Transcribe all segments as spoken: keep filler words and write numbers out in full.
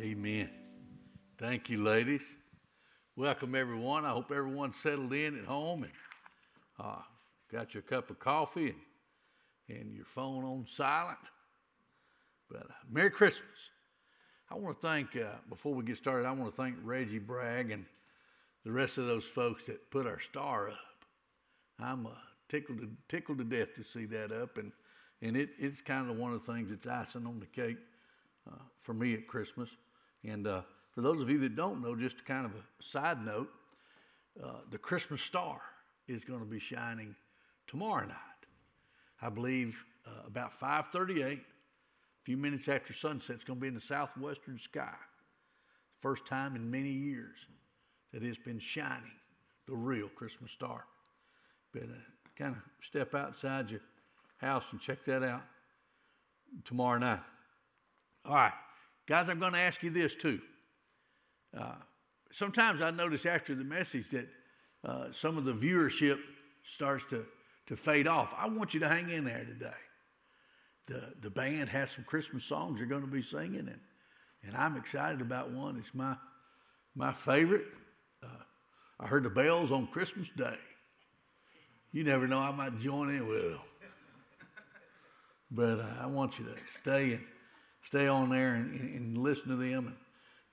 Amen. Thank you, ladies. Welcome, everyone. I hope everyone settled in at home and uh, got your cup of coffee and, and your phone on silent. But uh, Merry Christmas. I want to thank, uh, before we get started, I want to thank Reggie Bragg and the rest of those folks that put our star up. I'm uh, tickled, to, tickled to death to see that up, and, and it, it's kind of one of the things that's icing on the cake uh, for me at Christmas. And uh, for those of you that don't know, just kind of a side note, uh, the Christmas star is going to be shining tomorrow night. I believe uh, about five thirty-eight, a few minutes after sunset, it's going to be in the southwestern sky. First time in many years that it's been shining, the real Christmas star. But uh, kind of step outside your house and check that out tomorrow night. All right, guys, I'm going to ask you this too. Uh, sometimes I notice after the message that uh, some of the viewership starts to, to fade off. I want you to hang in there today. The, the band has some Christmas songs they're going to be singing, and, and I'm excited about one. It's my, my favorite. Uh, I heard the bells on Christmas Day. You never know, I might join in with them. But uh, I want you to stay and stay on there and, and, and listen to them. And,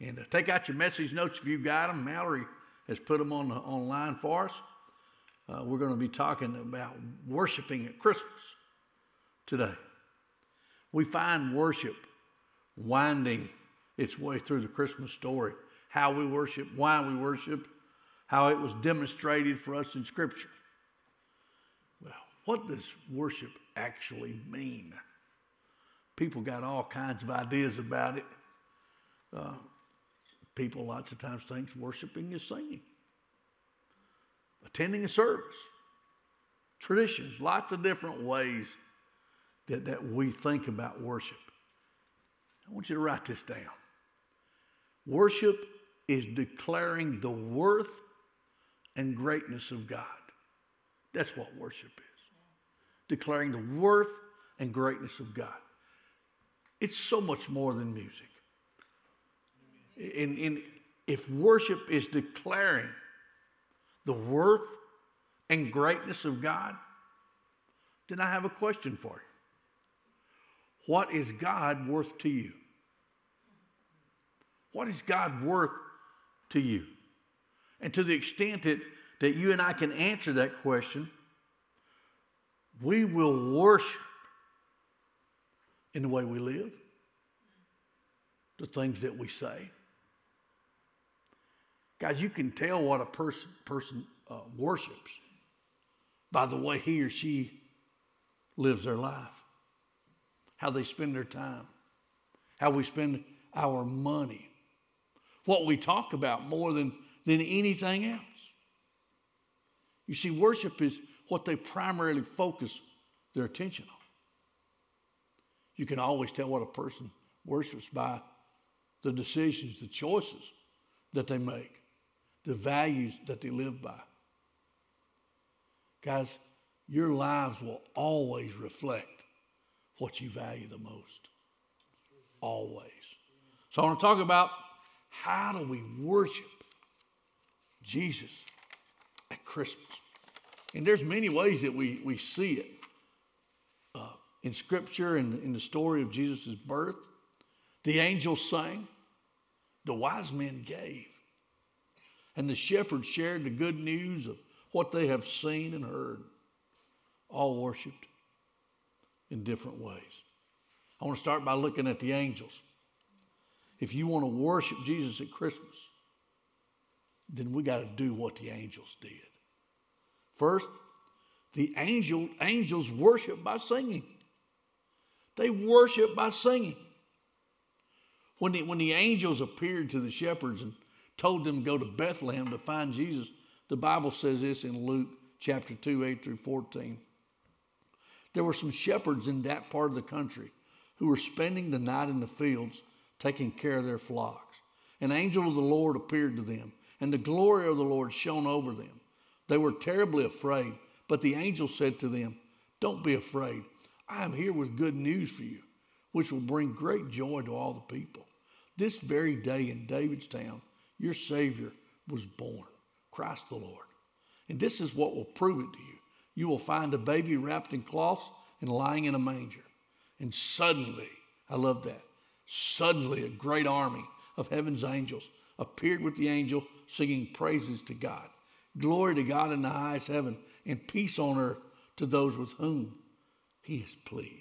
and uh, take out your message notes if you've got them. Mallory has put them on the, online for us. Uh, we're going to be talking about worshiping at Christmas today. We find worship winding its way through the Christmas story. How we worship, why we worship, how it was demonstrated for us in Scripture. What does worship actually mean? People got all kinds of ideas about it. Uh, people lots of times think worshiping is singing, attending a service, traditions, lots of different ways that, that we think about worship. I want you to write this down. Worship is declaring the worth and greatness of God. That's what worship is. Declaring the worth and greatness of God. It's so much more than music. And, and if worship is declaring the worth and greatness of God, then I have a question for you. What is God worth to you? What is God worth to you? And to the extent that, that you and I can answer that question, we will worship in the way we live, the things that we say. Guys, you can tell what a person, person uh, worships by the way he or she lives their life, how they spend their time, how we spend our money, what we talk about more than, than anything else. You see, worship is what they primarily focus their attention on. You can always tell what a person worships by the decisions, the choices that they make, the values that they live by. Guys, your lives will always reflect what you value the most. Always. So I want to talk about how do we worship Jesus at Christmas. And there's many ways that we, we see it uh, in Scripture and in, in the story of Jesus' birth. The angels sang, the wise men gave, and the shepherds shared the good news of what they have seen and heard, all worshiped in different ways. I want to start by looking at the angels. If you want to worship Jesus at Christmas, then we got to do what the angels did. First, the angel, angels worship by singing. They worship by singing. When the, when the angels appeared to the shepherds and told them to go to Bethlehem to find Jesus, the Bible says this in Luke chapter two, eight through fourteen. There were some shepherds in that part of the country who were spending the night in the fields taking care of their flocks. An angel of the Lord appeared to them, and the glory of the Lord shone over them. They were terribly afraid, but the angel said to them, "Don't be afraid. I am here with good news for you, which will bring great joy to all the people. This very day in David's town, your Savior was born, Christ the Lord. And this is what will prove it to you. You will find a baby wrapped in cloths and lying in a manger. And suddenly, I love that, suddenly a great army of heaven's angels appeared with the angel singing praises to God. Glory to God in the highest heaven and peace on earth to those with whom he is pleased.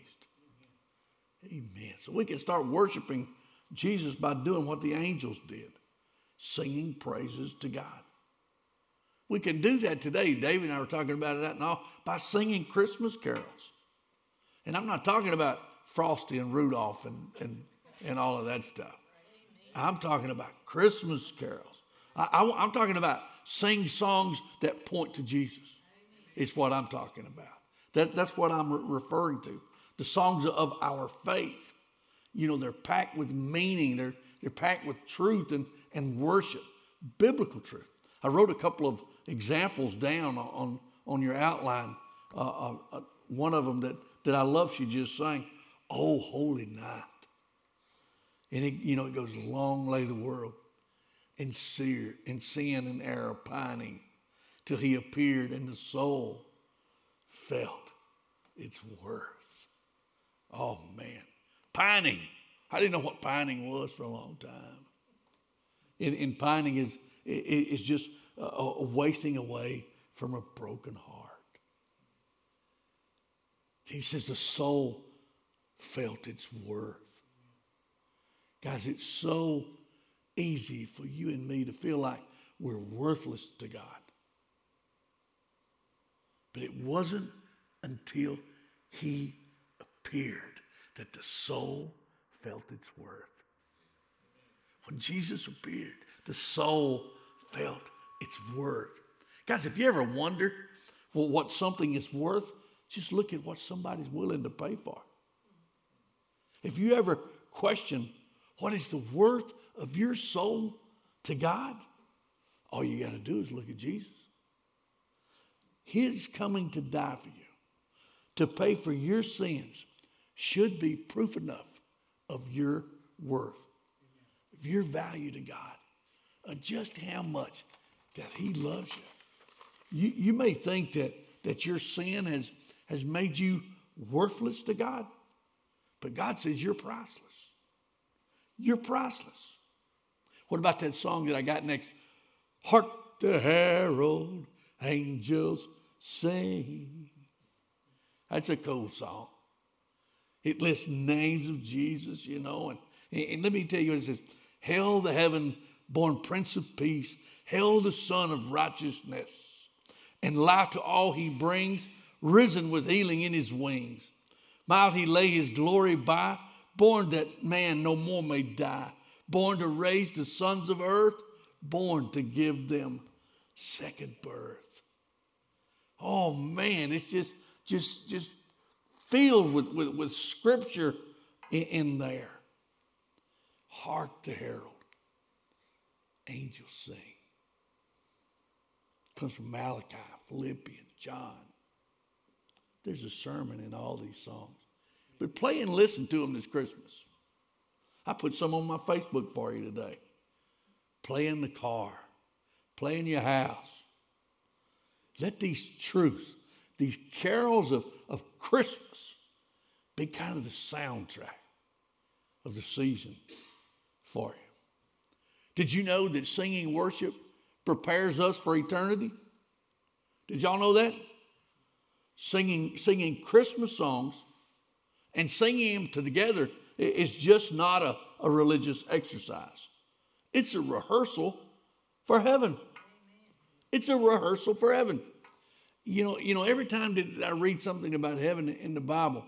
Amen. So we can start worshiping Jesus by doing what the angels did, singing praises to God. We can do that today. David and I were talking about that and all, by singing Christmas carols. And I'm not talking about Frosty and Rudolph and, and, and all of that stuff. I'm talking about Christmas carols. I, I, I'm talking about sing songs that point to Jesus. It's what I'm talking about. That, that's what I'm re- referring to. The songs of our faith. You know, they're packed with meaning. They're, they're packed with truth and, and worship, biblical truth. I wrote a couple of examples down on, on your outline. Uh, uh, one of them that, that I love, she just sang, "Oh, Holy Night." And, it, you know, it goes, "Long lay the world in sear, in sin and error pining, till he appeared and the soul felt its worth." Oh, man. Pining. I didn't know what pining was for a long time. And, and pining is, is just a wasting away from a broken heart. He says the soul felt its worth. Guys, it's so easy for you and me to feel like we're worthless to God. But it wasn't until he appeared that the soul felt its worth. When Jesus appeared, the soul felt its worth. Guys, if you ever wonder, well, what something is worth, just look at what somebody's willing to pay for. If you ever question what is the worth of your soul to God, all you got to do is look at Jesus. His coming to die for you, to pay for your sins, should be proof enough of your worth, of your value to God, of just how much that he loves you. You, you may think that, that your sin has, has made you worthless to God, but God says you're priceless. You're priceless. What about that song that I got next? Hark the herald angels sing. That's a cool song. It lists names of Jesus, you know. And, and let me tell you what it says. Hail the heaven-born Prince of Peace. Hail the Son of Righteousness. And light to all he brings, risen with healing in his wings. Mild he lay his glory by, born that man no more may die. Born to raise the sons of earth, born to give them second birth. Oh, man, it's just, just, just filled with, with, with scripture in, in there. Hark the herald angels sing. It comes from Malachi, Philippians, John. There's a sermon in all these songs. But play and listen to them this Christmas. I put some on my Facebook for you today. Play in the car. Play in your house. Let these truths, these carols of, of Christmas, be kind of the soundtrack of the season for you. Did you know that singing worship prepares us for eternity? Did y'all know that? Singing, singing Christmas songs and singing them together is just not a, a religious exercise. It's a rehearsal for heaven. It's a rehearsal for heaven. You know, you know. Every time that I read something about heaven in the Bible,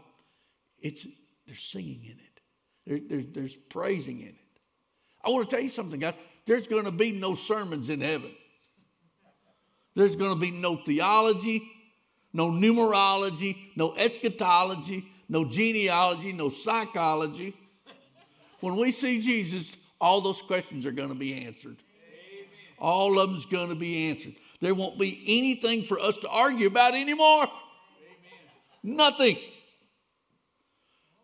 it's there's singing in it. There, there's, there's praising in it. I want to tell you something, guys. There's going to be no sermons in heaven. There's going to be no theology, no numerology, no eschatology, no genealogy, no psychology. When we see Jesus, all those questions are going to be answered. Amen. All of them's going to be answered. There won't be anything for us to argue about anymore. Amen. Nothing.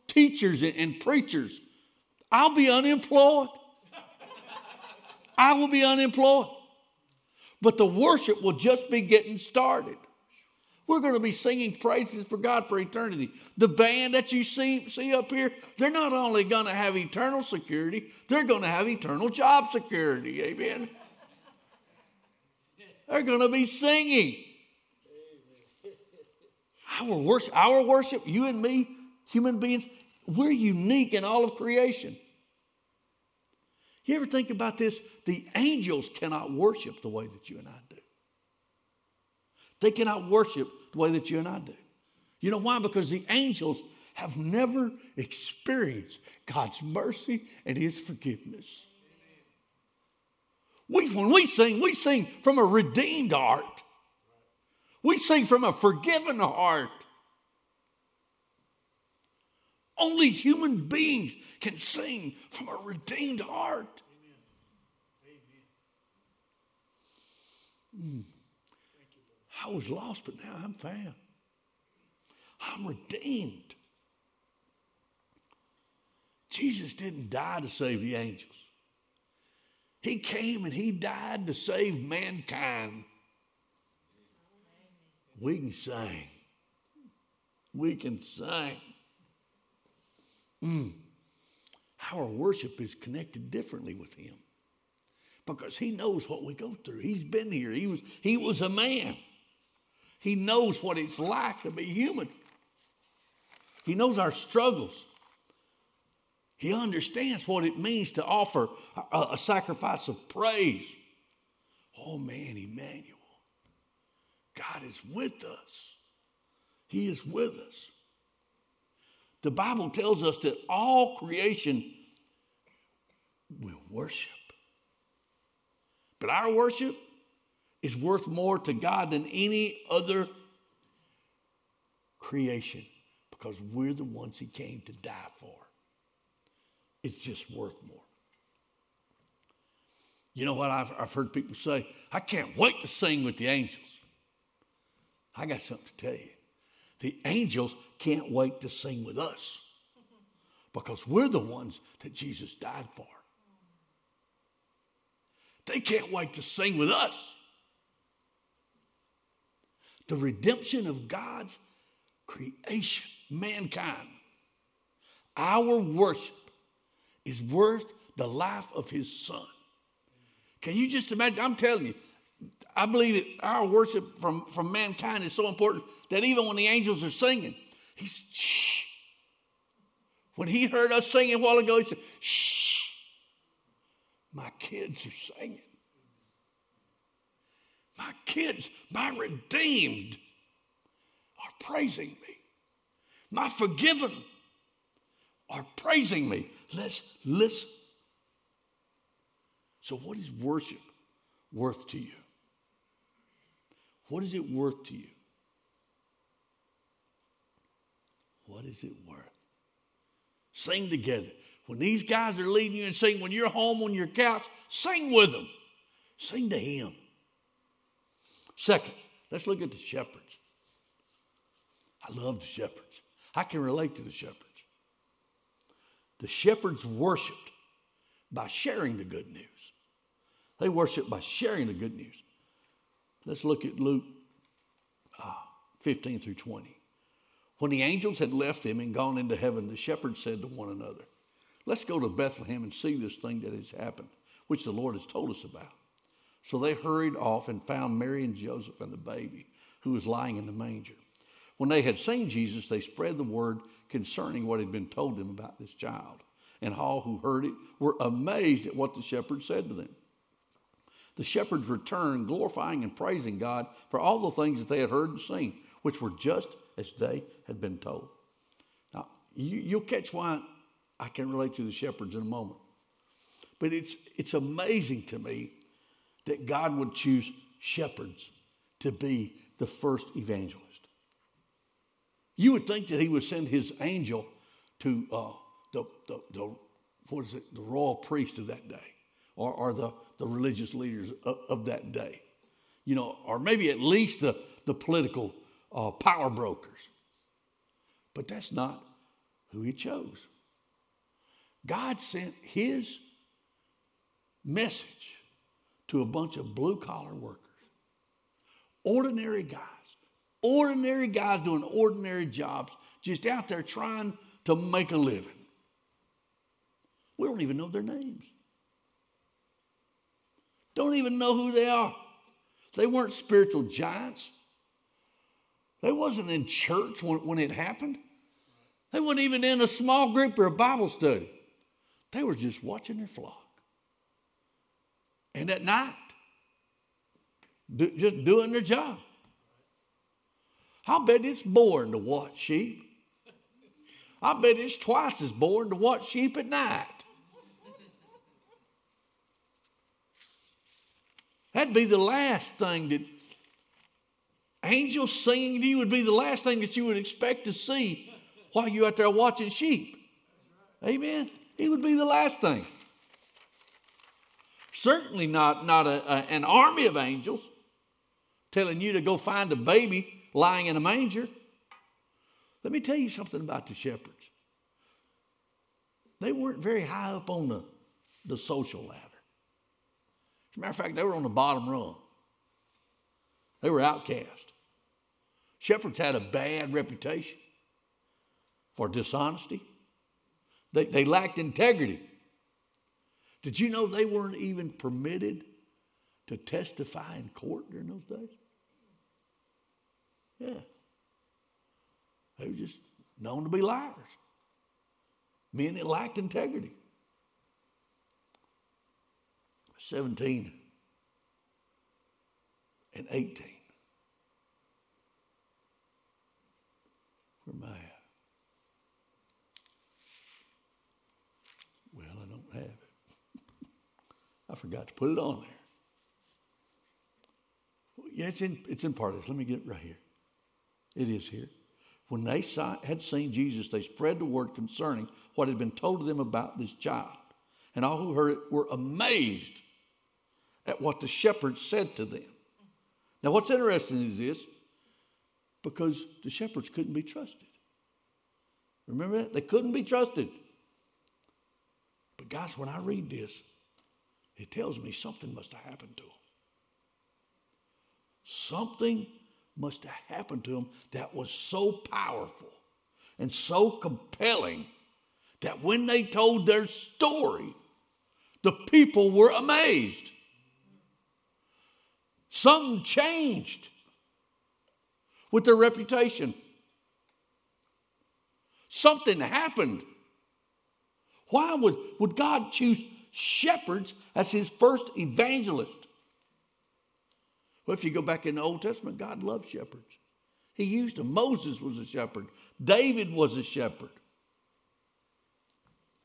Teachers and preachers, I'll be unemployed. I will be unemployed. But the worship will just be getting started. We're going to be singing praises for God for eternity. The band that you see, see up here, they're not only going to have eternal security, they're going to have eternal job security. Amen. They're going to be singing. Our worship, our worship, you and me, human beings, we're unique in all of creation. You ever think about this? The angels cannot worship the way that you and I do. They cannot worship the way that you and I do. You know why? Because the angels have never experienced God's mercy and his forgiveness. We, when we sing, we sing from a redeemed heart. We sing from a forgiven heart. Only human beings can sing from a redeemed heart. Amen. Amen. Mm. I was lost, but now I'm found. I'm redeemed. Jesus didn't die to save the angels. He came and he died to save mankind. We can sing. We can sing. Mm. Our worship is connected differently with him because he knows what we go through. He's been here. He was, he was a man. He knows what it's like to be human. He knows our struggles. He understands what it means to offer a, a sacrifice of praise. Oh man, Emmanuel. God is with us. He is with us. The Bible tells us that all creation will worship. But our worship is worth more to God than any other creation because we're the ones he came to die for. It's just worth more. You know what I've, I've heard people say? I can't wait to sing with the angels. I got something to tell you. The angels can't wait to sing with us because we're the ones that Jesus died for. They can't wait to sing with us. The redemption of God's creation, mankind. Our worship is worth the life of his son. Can you just imagine? I'm telling you, I believe that our worship from, from mankind is so important that even when the angels are singing, he's shh. When he heard us singing a while ago, he said, shh, my kids are singing. My kids, my redeemed, are praising me. My forgiven are praising me. Let's listen. So what is worship worth to you? What is it worth to you? What is it worth? Sing together. When these guys are leading you and sing, when you're home on your couch, sing with them. Sing to him. Second, let's look at the shepherds. I love the shepherds. I can relate to the shepherds. The shepherds worshiped by sharing the good news. They worshiped by sharing the good news. Let's look at Luke uh, fifteen through twenty. When the angels had left them and gone into heaven, the shepherds said to one another, let's go to Bethlehem and see this thing that has happened, which the Lord has told us about. So they hurried off and found Mary and Joseph and the baby who was lying in the manger. When they had seen Jesus, they spread the word concerning what had been told them about this child. And all who heard it were amazed at what the shepherds said to them. The shepherds returned, glorifying and praising God for all the things that they had heard and seen, which were just as they had been told. Now, you, you'll catch why I can relate to the shepherds in a moment. But it's it's amazing to me that God would choose shepherds to be the first evangelist. You would think that he would send his angel to uh, the, the, the, what is it, the royal priest of that day, or, or the, the religious leaders of, of that day, you know, or maybe at least the, the political uh, power brokers. But that's not who he chose. God sent his message to a bunch of blue-collar workers. Ordinary guys. Ordinary guys doing ordinary jobs, just out there trying to make a living. We don't even know their names. Don't even know who they are. They weren't spiritual giants. They wasn't in church when, when it happened. They weren't even in a small group or a Bible study. They were just watching their flock. And at night, do, just doing their job. I bet it's boring to watch sheep. I bet it's twice as boring to watch sheep at night. That'd be the last thing that angels singing to you would be the last thing that you would expect to see while you're out there watching sheep. Amen? It would be the last thing. Certainly not, not a, a, an army of angels telling you to go find a baby lying in a manger. Let me tell you something about the shepherds. They weren't very high up on the, the social ladder. As a matter of fact, they were on the bottom rung. They were outcast. Shepherds had a bad reputation for dishonesty. They, they lacked integrity. Did you know they weren't even permitted to testify in court during those days? Yeah. They were just known to be liars. Men that lacked integrity. seventeen and eighteen. Where am I at? Well, I don't have it. I forgot to put it on there. Yeah, it's in, it's in part of this. Let me get it right here. It is here. When they saw, had seen Jesus, they spread the word concerning what had been told to them about this child. And all who heard it were amazed at what the shepherds said to them. Now, what's interesting is this, because the shepherds couldn't be trusted. Remember that? They couldn't be trusted. But guys, when I read this, it tells me something must have happened to them. Something must have happened to them that was so powerful and so compelling that when they told their story, the people were amazed. Something changed with their reputation. Something happened. Why would, would God choose shepherds as his first evangelist? Well, if you go back in the Old Testament, God loved shepherds. He used them. Moses was a shepherd. David was a shepherd.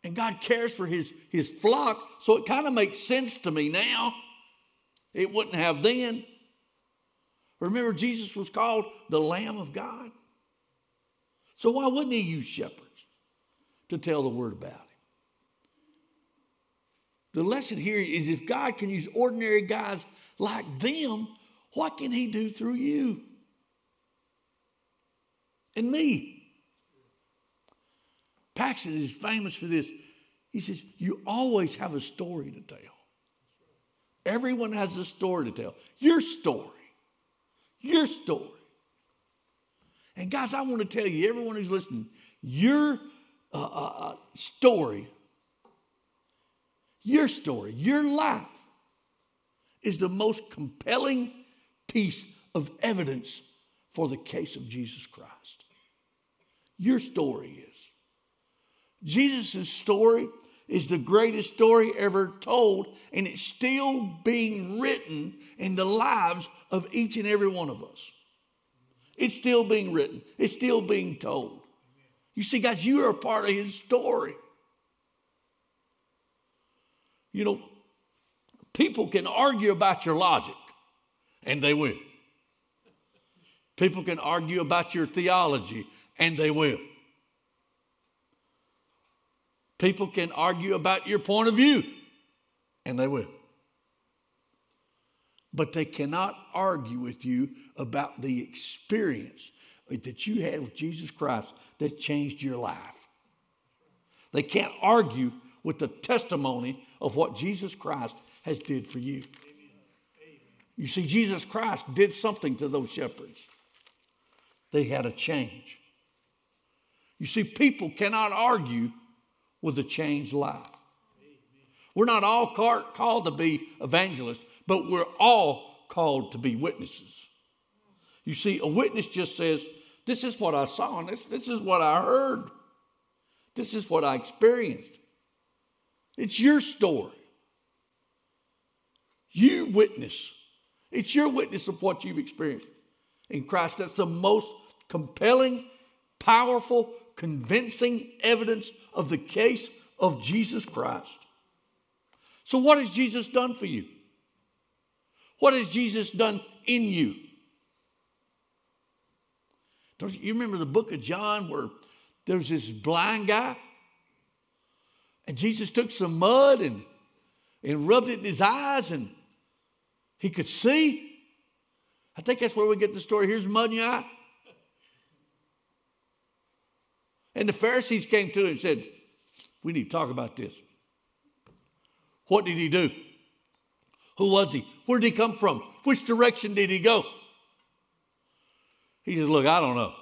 And God cares for his, his flock, so it kind of makes sense to me now. It wouldn't have then. Remember, Jesus was called the Lamb of God. So why wouldn't he use shepherds to tell the word about him? The lesson here is if God can use ordinary guys like them, what can he do through you and me? Paxton is famous for this. He says, you always have a story to tell. Everyone has a story to tell. Your story. Your story. And guys, I want to tell you, everyone who's listening, your uh, uh, story, your story, your life is the most compelling piece of evidence for the case of Jesus Christ. Your story is. Jesus' story is the greatest story ever told, and it's still being written in the lives of each and every one of us. It's still being written. It's still being told. You see, guys, you are a part of his story. You know, people can argue about your logic, and they will. People can argue about your theology, and they will. People can argue about your point of view, and they will. But they cannot argue with you about the experience that you had with Jesus Christ that changed your life. They can't argue with the testimony of what Jesus Christ has did for you. Amen. You see, Jesus Christ did something to those shepherds. They had a change. You see, people cannot argue with a changed life. We're not all called to be evangelists, but we're all called to be witnesses. You see, a witness just says, this is what I saw, and this, this is what I heard. This is what I experienced. It's your story. You witness. It's your witness of what you've experienced in Christ. That's the most compelling, powerful, convincing evidence of the case of Jesus Christ. So what has Jesus done for you? What has Jesus done in you? Don't you remember the book of John where there's this blind guy? And Jesus took some mud and, and rubbed it in his eyes and he could see. I think that's where we get the story. Here's mud in your eye. And the Pharisees came to him and said, we need to talk about this. What did he do? Who was he? Where did he come from? Which direction did he go? He said, look, I don't know.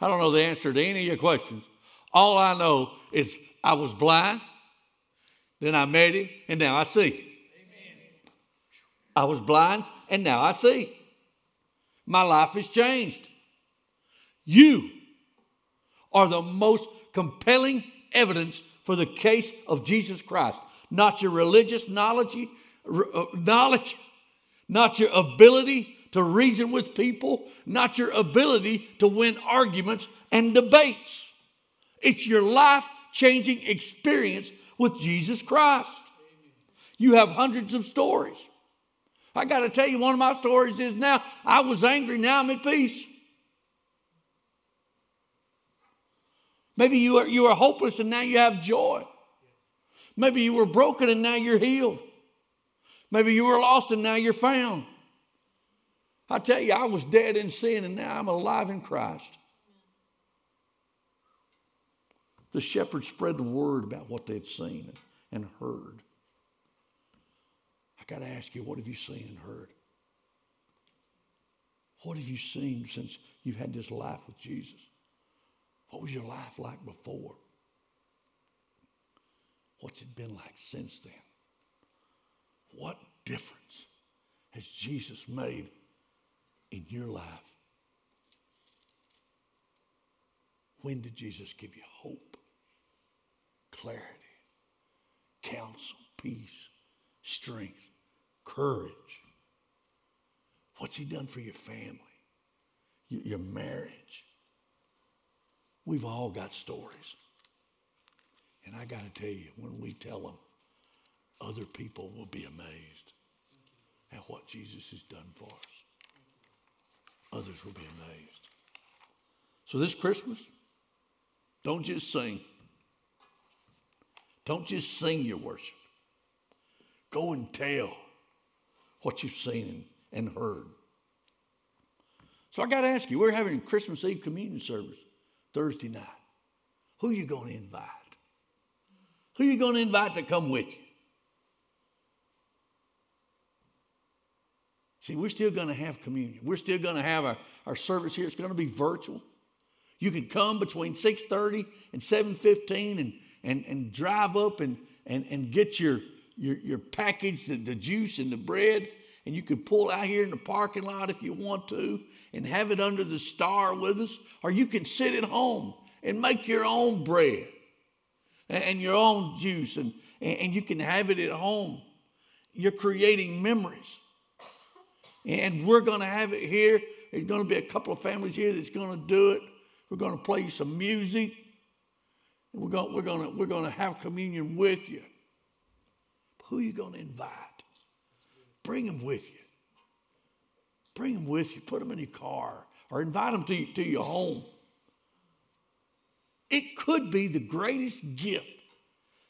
I don't know the answer to any of your questions. All I know is I was blind, then I met him, and now I see. I was blind, and now I see. My life has changed. You are the most compelling evidence for the case of Jesus Christ. Not your religious knowledge, knowledge, not your ability to reason with people, not your ability to win arguments and debates. It's your life-changing experience with Jesus Christ. You have hundreds of stories. I got to tell you, one of my stories is now, I was angry, now I'm at peace. Maybe you were, you were hopeless and now you have joy. Maybe you were broken and now you're healed. Maybe you were lost and now you're found. I tell you, I was dead in sin and now I'm alive in Christ. The shepherds spread the word about what they had seen and heard. I got to ask you, what have you seen and heard? What have you seen since you've had this life with Jesus? What was your life like before? What's it been like since then? What difference has Jesus made in your life? When did Jesus give you hope, clarity, counsel, peace, strength, courage? What's he done for your family, your marriage? We've all got stories. And I got to tell you, when we tell them, other people will be amazed at what Jesus has done for us. Others will be amazed. So this Christmas, don't just sing. Don't just sing your worship. Go and tell what you've seen and heard. So I got to ask you, we're having a Christmas Eve communion service Thursday night. Who are you going to invite? Who are you going to invite to come with you? See, we're still going to have communion. We're still going to have our, our service here. It's going to be virtual. You can come between six thirty and seven fifteen and, and, and drive up and, and, and get your, your, your package, the, the juice and the bread, and you could pull out here in the parking lot if you want to and have it under the star with us. Or you can sit at home and make your own bread and your own juice, and, and you can have it at home. You're creating memories. And we're going to have it here. There's going to be a couple of families here that's going to do it. We're going to play you some music. We're going, we're going to, we're going to have communion with you. But who are you going to invite? Bring them with you. Bring them with you. Put them in your car or invite them to, to your home. It could be the greatest gift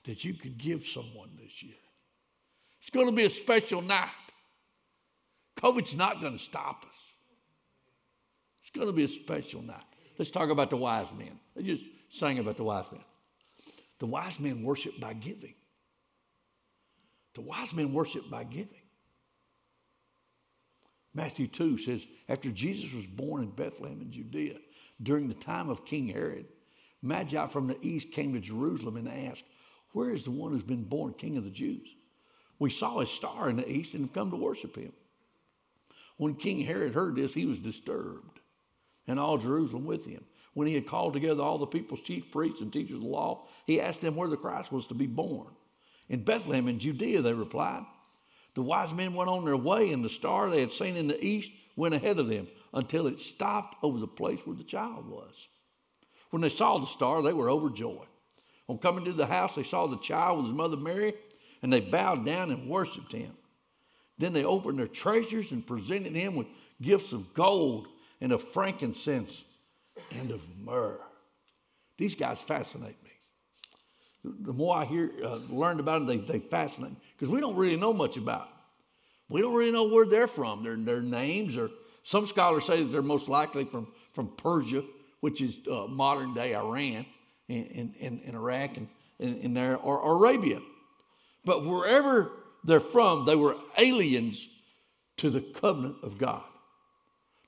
that you could give someone this year. It's going to be a special night. COVID's not going to stop us. It's going to be a special night. Let's talk about the wise men. They just sang about the wise men. The wise men worship by giving. The wise men worship by giving. Matthew two says, after Jesus was born in Bethlehem in Judea, during the time of King Herod, Magi from the east came to Jerusalem and asked, where is the one who's been born King of the Jews? We saw his star in the east and have come to worship him. When King Herod heard this, he was disturbed, and all Jerusalem with him. When he had called together all the people's chief priests and teachers of the law, he asked them where the Christ was to be born. In Bethlehem in Judea, they replied. The wise men went on their way, and the star they had seen in the east went ahead of them until it stopped over the place where the child was. When they saw the star, they were overjoyed. On coming to the house, they saw the child with his mother Mary, and they bowed down and worshiped him. Then they opened their treasures and presented him with gifts of gold and of frankincense and of myrrh. These guys fascinate me. The more I hear, uh, learned about them, they, they fascinate me, because we don't really know much about them. We don't really know where they're from, their, their names, or some scholars say that they're most likely from, from Persia, which is uh, modern-day Iran and, and, and Iraq and, and, and there, or, or Arabia. But wherever they're from, they were aliens to the covenant of God.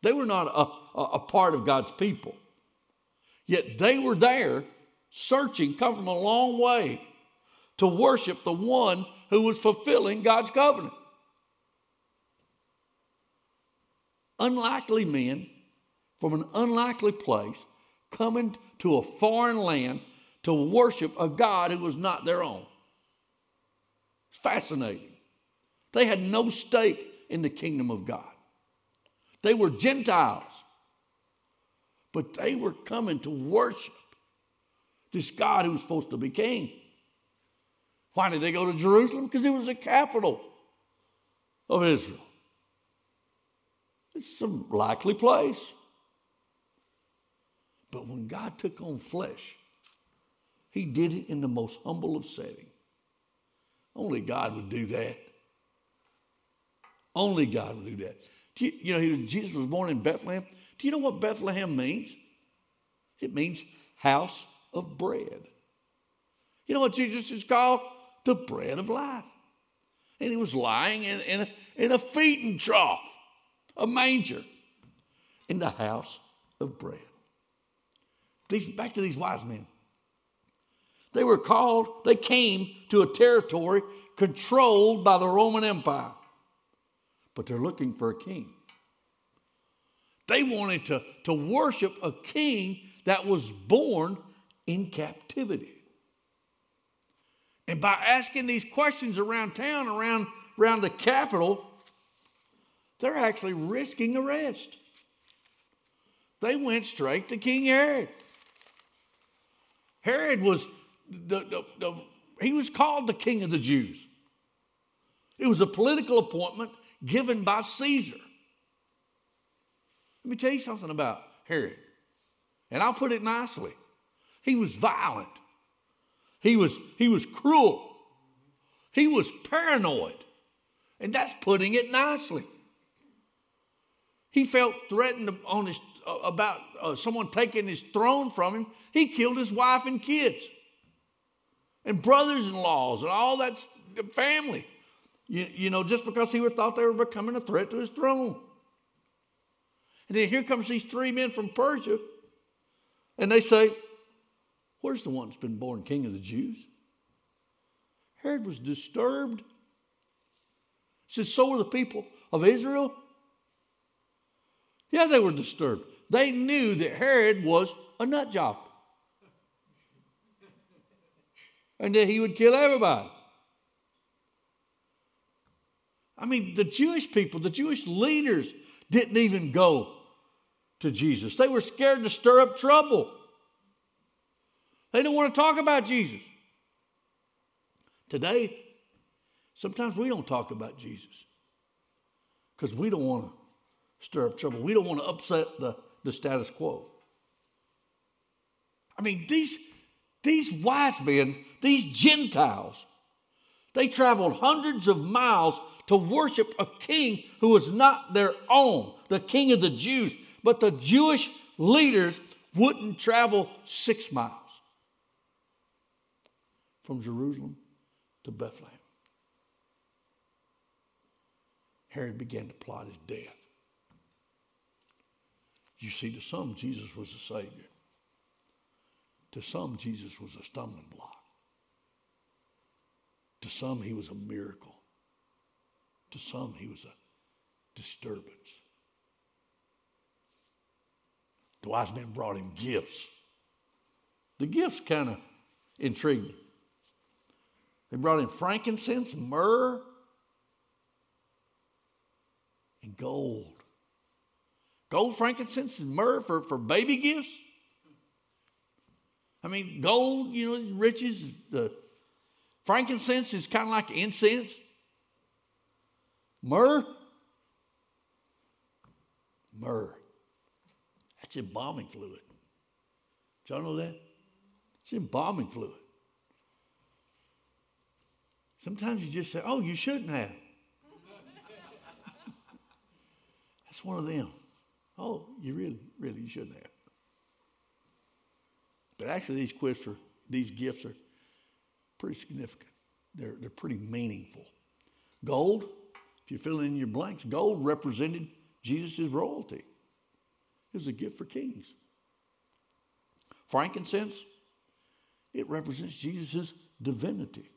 They were not a, a, a part of God's people. Yet they were there searching, come from a long way, to worship the one who was fulfilling God's covenant. Unlikely men from an unlikely place coming to a foreign land to worship a God who was not their own. It's fascinating. They had no stake in the kingdom of God. They were Gentiles, but they were coming to worship this God who was supposed to be king. Why did they go to Jerusalem? Because it was the capital of Israel. It's some likely place. But when God took on flesh, he did it in the most humble of settings. Only God would do that. Only God would do that. Do you, you know, he was, Jesus was born in Bethlehem. Do you know what Bethlehem means? It means house of bread. You know what Jesus is called? The bread of life. And he was lying in, in, a, in a feeding trough, a manger, in the house of bread. These, back to these wise men. They were called, they came to a territory controlled by the Roman Empire. But they're looking for a king. They wanted to, to worship a king that was born in captivity. And by asking these questions around town, around, around the capital, they're actually risking arrest. They went straight to King Herod. Herod was, the, the, the, he was called the King of the Jews. It was a political appointment given by Caesar. Let me tell you something about Herod, and I'll put it nicely. He was violent. He was, he was cruel. He was paranoid, and that's putting it nicely. He felt threatened on his, about uh, someone taking his throne from him. He killed his wife and kids and brothers-in-laws and all that family. You, you know, just because he thought they were becoming a threat to his throne. And then here comes these three men from Persia, and they say, where's the one that's been born King of the Jews? Herod was disturbed. He says, so were the people of Israel. Yeah, they were disturbed. They knew that Herod was a nut job and that he would kill everybody. I mean, the Jewish people, the Jewish leaders didn't even go to Jesus. They were scared to stir up trouble. They didn't want to talk about Jesus. Today, sometimes we don't talk about Jesus because we don't want to stir up trouble. We don't want to upset the, the status quo. I mean, these, these wise men, these Gentiles, they traveled hundreds of miles to worship a king who was not their own, the King of the Jews. But the Jewish leaders wouldn't travel six miles from Jerusalem to Bethlehem. Herod began to plot his death. You see, to some, Jesus was a Savior. To some, Jesus was a stumbling block. To some, he was a miracle. To some, he was a disturbance. The wise men brought him gifts. The gifts kind of intrigued me. They brought him frankincense, myrrh, and gold. Gold, frankincense, and myrrh for, for baby gifts. I mean, gold, you know, riches. The frankincense is kind of like incense. Myrrh. Myrrh. That's embalming fluid. Did y'all know that? It's embalming fluid. Sometimes you just say, oh, you shouldn't have. That's one of them. Oh, you really, really, you shouldn't have. But actually, these gifts are, these gifts are pretty significant. They're, they're pretty meaningful. Gold, if you're filling in your blanks, gold represented Jesus' royalty. It was a gift for kings. Frankincense, it represents Jesus' divinity.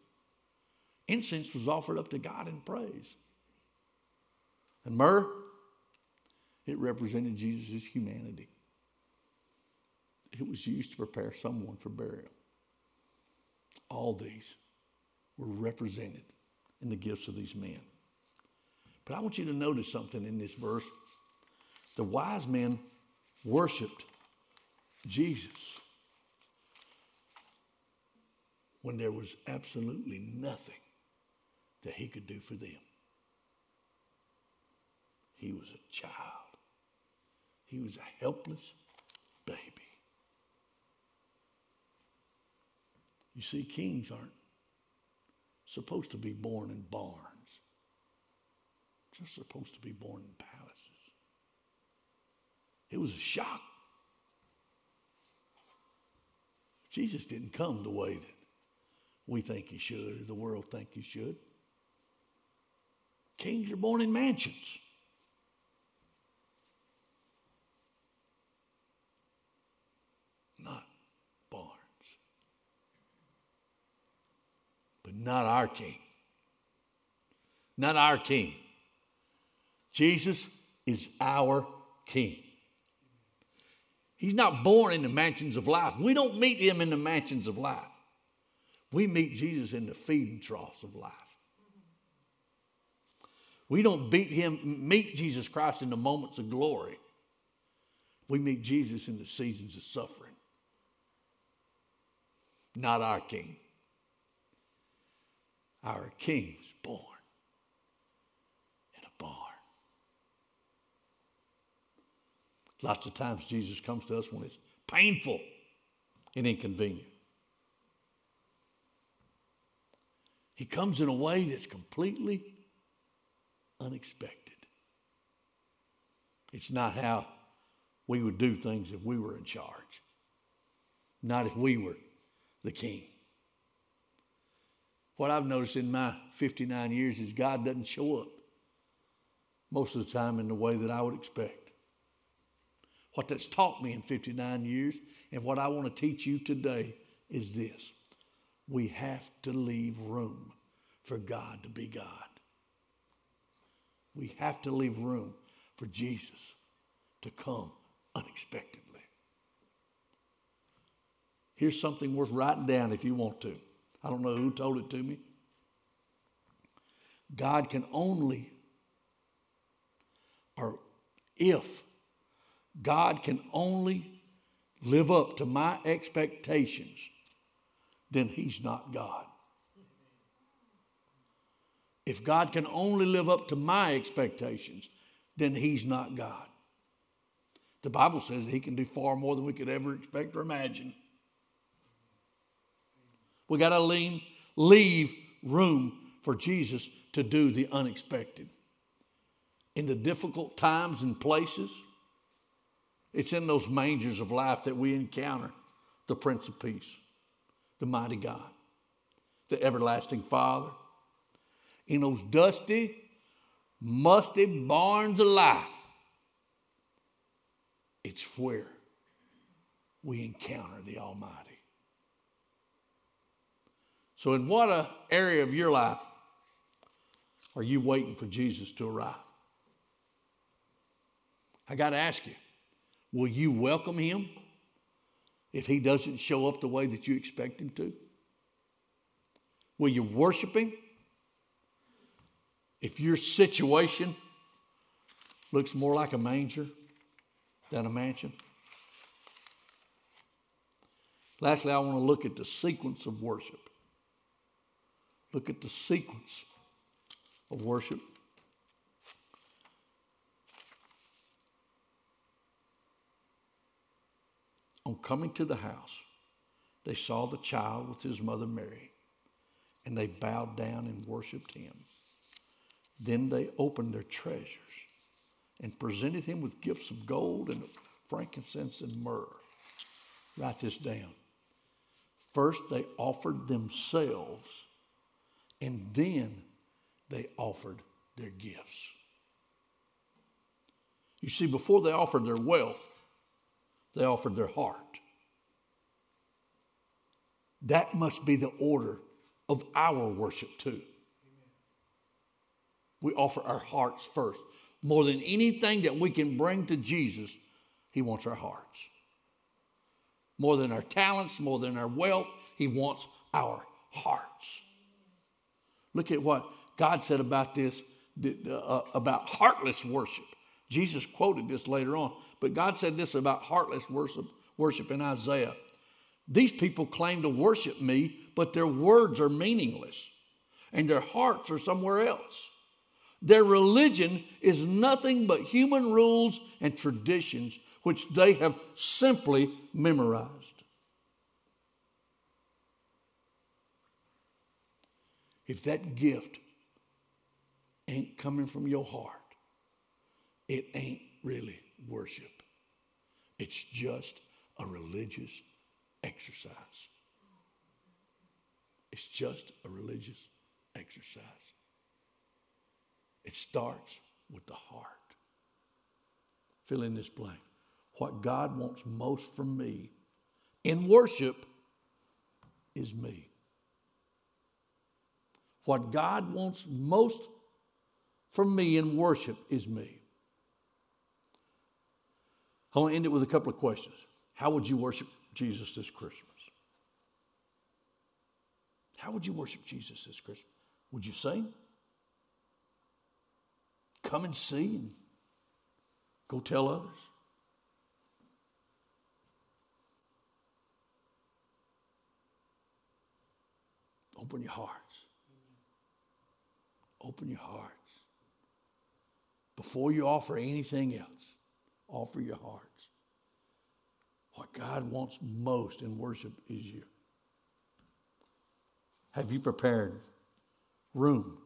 Incense was offered up to God in praise. And myrrh, it represented Jesus' humanity. It was used to prepare someone for burial. All these were represented in the gifts of these men. But I want you to notice something in this verse. The wise men worshiped Jesus when there was absolutely nothing that he could do for them. He was a child. He was a helpless baby. You see, kings aren't supposed to be born in barns. They're supposed to be born in palaces. It was a shock. Jesus didn't come the way that we think he should, or the world think he should. Kings are born in mansions. Not our king. Not our king. Jesus is our king. He's not born in the mansions of life. We don't meet him in the mansions of life. We meet Jesus in the feeding troughs of life. We don't beat him, meet Jesus Christ in the moments of glory. We meet Jesus in the seasons of suffering. Not our king. Our king was born in a barn. Lots of times Jesus comes to us when it's painful and inconvenient. He comes in a way that's completely unexpected. It's not how we would do things if we were in charge. Not if we were the king. What I've noticed in my fifty-nine years is God doesn't show up most of the time in the way that I would expect. What that's taught me in fifty-nine years and what I want to teach you today is this. We have to leave room for God to be God. We have to leave room for Jesus to come unexpectedly. Here's something worth writing down if you want to. I don't know who told it to me. God can only, or if God can only live up to my expectations, then he's not God. If God can only live up to my expectations, then he's not God. The Bible says that he can do far more than we could ever expect or imagine. We got to lean, leave room for Jesus to do the unexpected. In the difficult times and places, it's in those mangers of life that we encounter the Prince of Peace, the mighty God, the everlasting Father. In those dusty, musty barns of life, It's where we encounter the Almighty. So in what a area of your life are you waiting for Jesus to arrive? I got to ask you, will you welcome him if he doesn't show up the way that you expect him to? Will you worship him if your situation looks more like a manger than a mansion? Lastly, I want to look at the sequence of worship. Look at the sequence of worship. On coming to the house, they saw the child with his mother Mary, and they bowed down and worshiped him. Then they opened their treasures and presented him with gifts of gold and frankincense and myrrh. Write this down. First, they offered themselves, and then they offered their gifts. You see, before they offered their wealth, they offered their heart. That must be the order of our worship too. We offer our hearts first. More than anything that we can bring to Jesus, he wants our hearts. More than our talents, more than our wealth, he wants our hearts. Look at what God said about this, uh, about heartless worship. Jesus quoted this later on, but God said this about heartless worship, worship in Isaiah. These people claim to worship me, but their words are meaningless, and their hearts are somewhere else. Their religion is nothing but human rules and traditions which they have simply memorized. If that gift ain't coming from your heart, it ain't really worship. It's just a religious exercise. It's just a religious exercise. It starts with the heart. Fill in this blank. What God wants most from me in worship is me. What God wants most from me in worship is me. I want to end it with a couple of questions. How would you worship Jesus this Christmas? How would you worship Jesus this Christmas? Would you sing? Come and see and go tell others. Open your hearts. Open your hearts. Before you offer anything else, offer your hearts. What God wants most in worship is you. Have you prepared room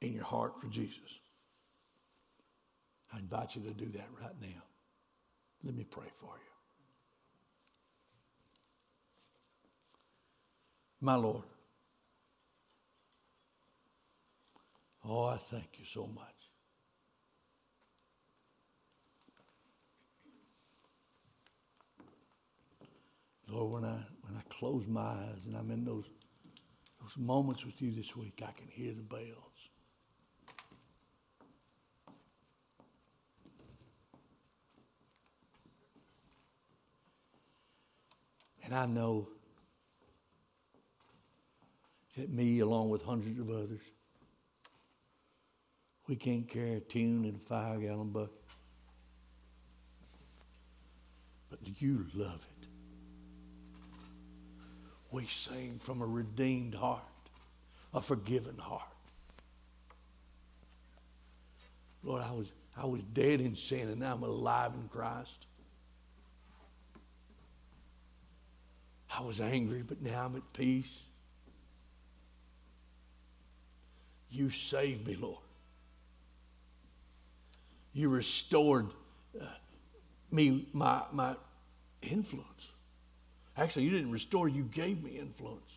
in your heart for Jesus? I invite you to do that right now. Let me pray for you. My Lord, oh, I thank you so much. Lord, when I when I close my eyes and I'm in those those moments with you this week, I can hear the bells. And I know that me, along with hundreds of others, we can't carry a tune in a five-gallon bucket. But you love it. We sing from a redeemed heart, a forgiven heart. Lord, I was, I was dead in sin, and now I'm alive in Christ. I was angry, but now I'm at peace. You saved me, Lord. You restored uh, me, my, my influence. Actually, you didn't restore, you gave me influence.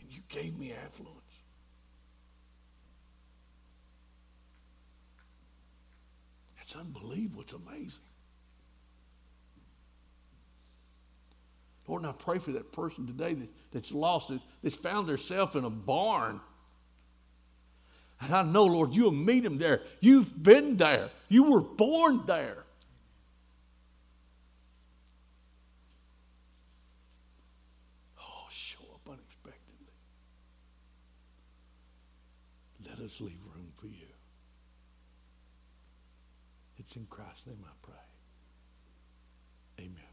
And you gave me affluence. I It's unbelievable. It's amazing. Lord, and I pray for that person today that, that's lost, that's, that's found themselves in a barn. And I know, Lord, you'll meet them there. You've been there. You were born there. Oh, show up unexpectedly. Let us leave room for you. It's in Christ's name I pray. Amen.